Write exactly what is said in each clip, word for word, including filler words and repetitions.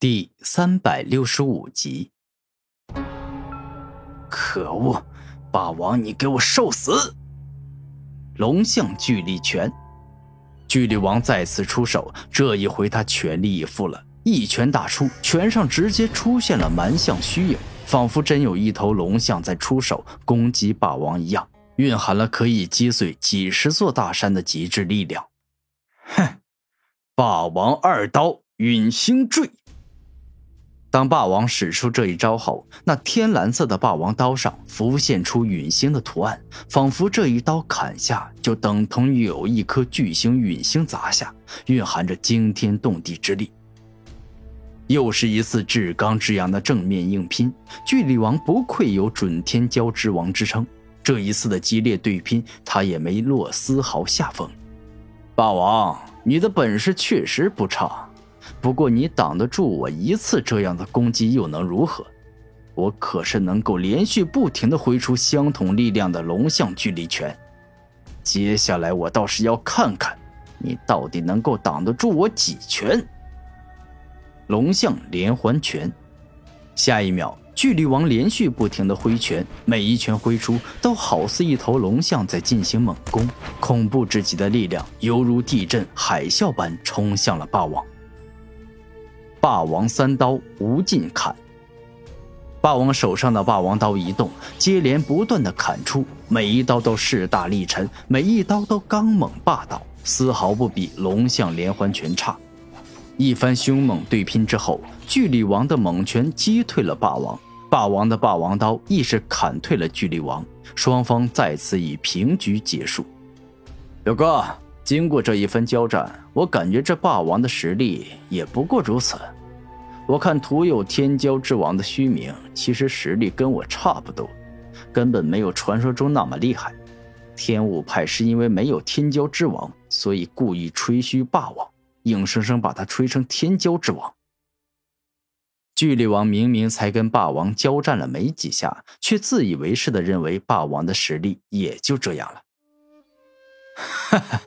第三百六十五集。可恶，霸王，你给我受死！龙象巨力拳，巨力王再次出手，这一回他全力以赴了，一拳打出，拳上直接出现了蛮象虚影，仿佛真有一头龙象在出手攻击霸王一样，蕴含了可以击碎几十座大山的极致力量。哼，霸王二刀陨星坠。当霸王使出这一招后，那天蓝色的霸王刀上浮现出陨星的图案，仿佛这一刀砍下就等同于有一颗巨型陨星砸下，蕴含着惊天动地之力。又是一次至刚至阳的正面硬拼，巨力王不愧有准天骄之王之称，这一次的激烈对拼他也没落丝毫下风。霸王，你的本事确实不差，不过你挡得住我一次这样的攻击又能如何？我可是能够连续不停地挥出相同力量的龙象巨力拳。接下来我倒是要看看你到底能够挡得住我几拳。龙象连环拳。下一秒，巨力王连续不停地挥拳，每一拳挥出都好似一头龙象在进行猛攻，恐怖至极的力量犹如地震海啸般冲向了霸王。霸王三刀无尽砍，霸王手上的霸王刀一动，接连不断的砍出，每一刀都势大力沉，每一刀都刚猛霸道，丝毫不比龙象连环拳差。一番凶猛对拼之后，巨力王的猛拳击退了霸王，霸王的霸王刀亦是砍退了巨力王，双方再次以平局结束。表哥，经过这一番交战，我感觉这霸王的实力也不过如此。我看徒有天骄之王的虚名，其实实力跟我差不多，根本没有传说中那么厉害。天武派是因为没有天骄之王，所以故意吹嘘霸王，硬生生把他吹成天骄之王。巨力王明明才跟霸王交战了没几下，却自以为是地认为霸王的实力也就这样了。哈哈，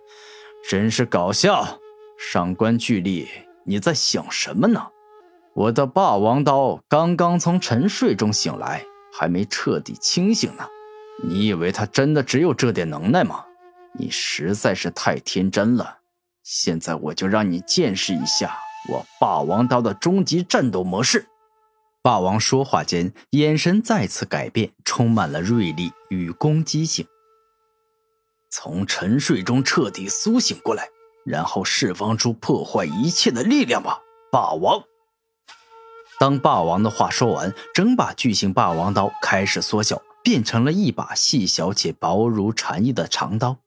真是搞笑，上官巨力，你在想什么呢？我的霸王刀刚刚从沉睡中醒来，还没彻底清醒呢。你以为他真的只有这点能耐吗？你实在是太天真了。现在我就让你见识一下我霸王刀的终极战斗模式。霸王说话间，眼神再次改变，充满了锐利与攻击性。从沉睡中彻底苏醒过来，然后释放出破坏一切的力量吧，霸王。当霸王的话说完，整把巨型霸王刀开始缩小，变成了一把细小且薄如蝉翼的长刀。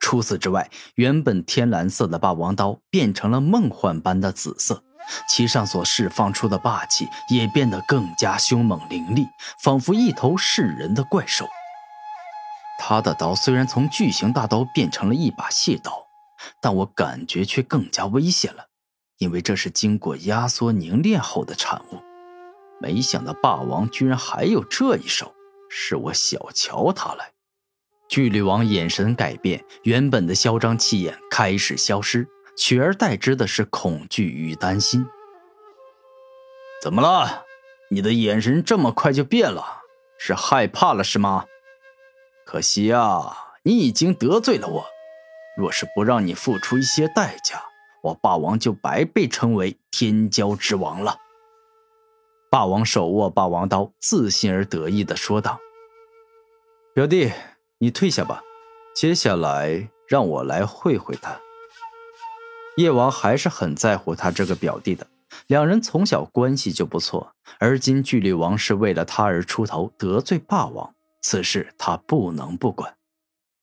除此之外，原本天蓝色的霸王刀变成了梦幻般的紫色，其上所释放出的霸气也变得更加凶猛凌厉，仿佛一头噬人的怪兽。他的刀虽然从巨型大刀变成了一把细刀，但我感觉却更加危险了，因为这是经过压缩凝练后的产物。没想到霸王居然还有这一手，是我小瞧他了。巨力王眼神改变，原本的嚣张气焰开始消失，取而代之的是恐惧与担心。怎么了？你的眼神这么快就变了，是害怕了是吗？可惜啊，你已经得罪了我，若是不让你付出一些代价，我霸王就白被称为天骄之王了。霸王手握霸王刀，自信而得意地说道：表弟，你退下吧，接下来让我来会会他。夜王还是很在乎他这个表弟的，两人从小关系就不错，而今巨力王是为了他而出头，得罪霸王，此事他不能不管。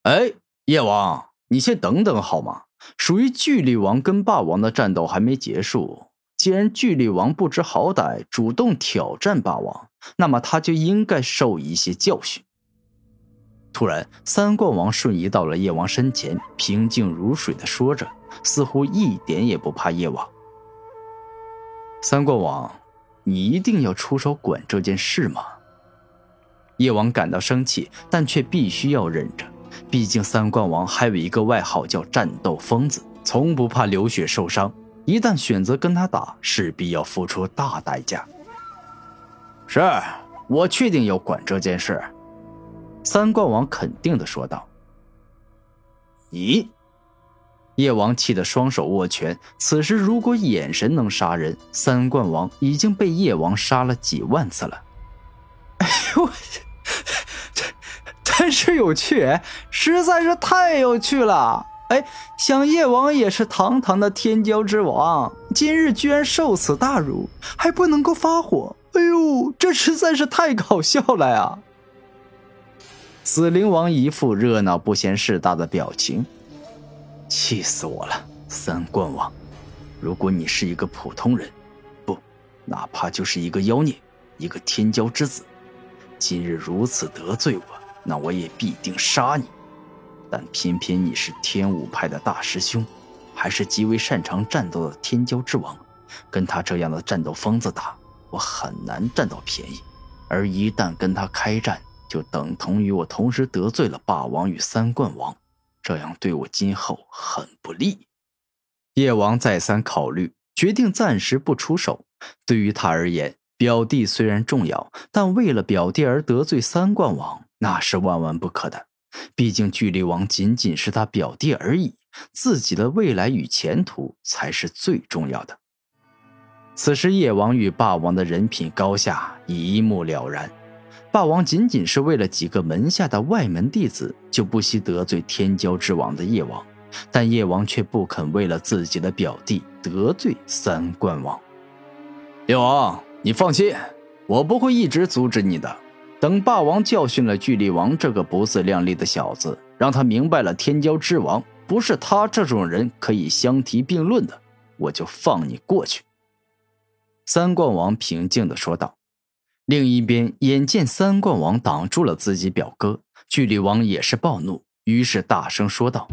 哎，夜王，你先等等好吗？属于巨力王跟霸王的战斗还没结束，既然巨力王不知好歹主动挑战霸王，那么他就应该受一些教训。突然，三冠王瞬移到了夜王身前，平静如水地说着，似乎一点也不怕夜王。三冠王，你一定要出手管这件事吗？夜王感到生气，但却必须要忍着，毕竟三冠王还有一个外号叫战斗疯子，从不怕流血受伤，一旦选择跟他打，势必要付出大代价。是，我确定要管这件事。三冠王肯定地说道。咦？叶王气得双手握拳，此时如果眼神能杀人，三冠王已经被叶王杀了几万次了。哎呦，真是有趣，实在是太有趣了。哎，想叶王也是堂堂的天骄之王，今日居然受此大辱，还不能够发火。哎呦，这实在是太搞笑了呀。死灵王一副热闹不嫌事大的表情。气死我了，三冠王，如果你是一个普通人，不，哪怕就是一个妖孽，一个天骄之子，今日如此得罪我，那我也必定杀你。但偏偏你是天武派的大师兄，还是极为擅长战斗的天骄之王，跟他这样的战斗疯子打，我很难占到便宜，而一旦跟他开战，就等同于我同时得罪了霸王与三冠王，这样对我今后很不利。叶王再三考虑，决定暂时不出手。对于他而言，表弟虽然重要，但为了表弟而得罪三冠王，那是万万不可的。毕竟巨力王仅仅是他表弟而已，自己的未来与前途才是最重要的。此时叶王与霸王的人品高下一目了然，霸王仅仅是为了几个门下的外门弟子，就不惜得罪天骄之王的叶王，但叶王却不肯为了自己的表弟得罪三冠王。叶王，你放心，我不会一直阻止你的。等霸王教训了巨力王这个不自量力的小子，让他明白了天骄之王不是他这种人可以相提并论的，我就放你过去。三冠王平静地说道。另一边，眼见三冠王挡住了自己表哥，巨力王也是暴怒，于是大声说道：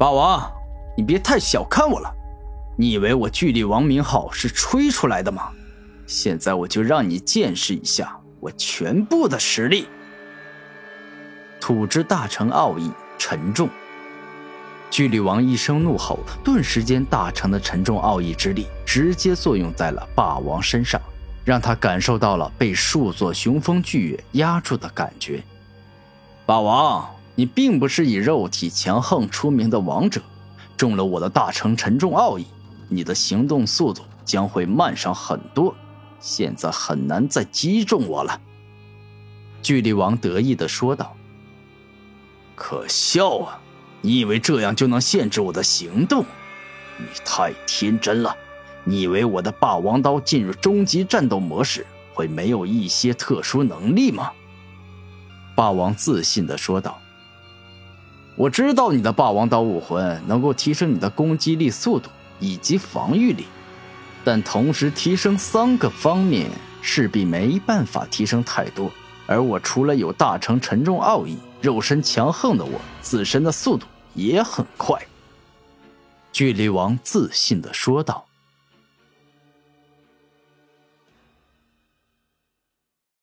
霸王，你别太小看我了，你以为我巨力王名号是吹出来的吗？现在我就让你见识一下我全部的实力。土之大成奥义沉重。巨力王一声怒吼，顿时间大成的沉重奥义之力直接作用在了霸王身上，让他感受到了被数座雄风巨岳压住的感觉。霸王，你并不是以肉体强横出名的王者，中了我的大成沉重奥义，你的行动速度将会慢上很多，现在很难再击中我了。巨力王得意地说道。可笑啊，你以为这样就能限制我的行动？你太天真了，你以为我的霸王刀进入终极战斗模式会没有一些特殊能力吗？霸王自信地说道。我知道你的霸王刀武魂能够提升你的攻击力、速度以及防御力，但同时提升三个方面势必没办法提升太多，而我除了有大成沉重奥义，肉身强横的我自身的速度也很快。巨力王自信地说道。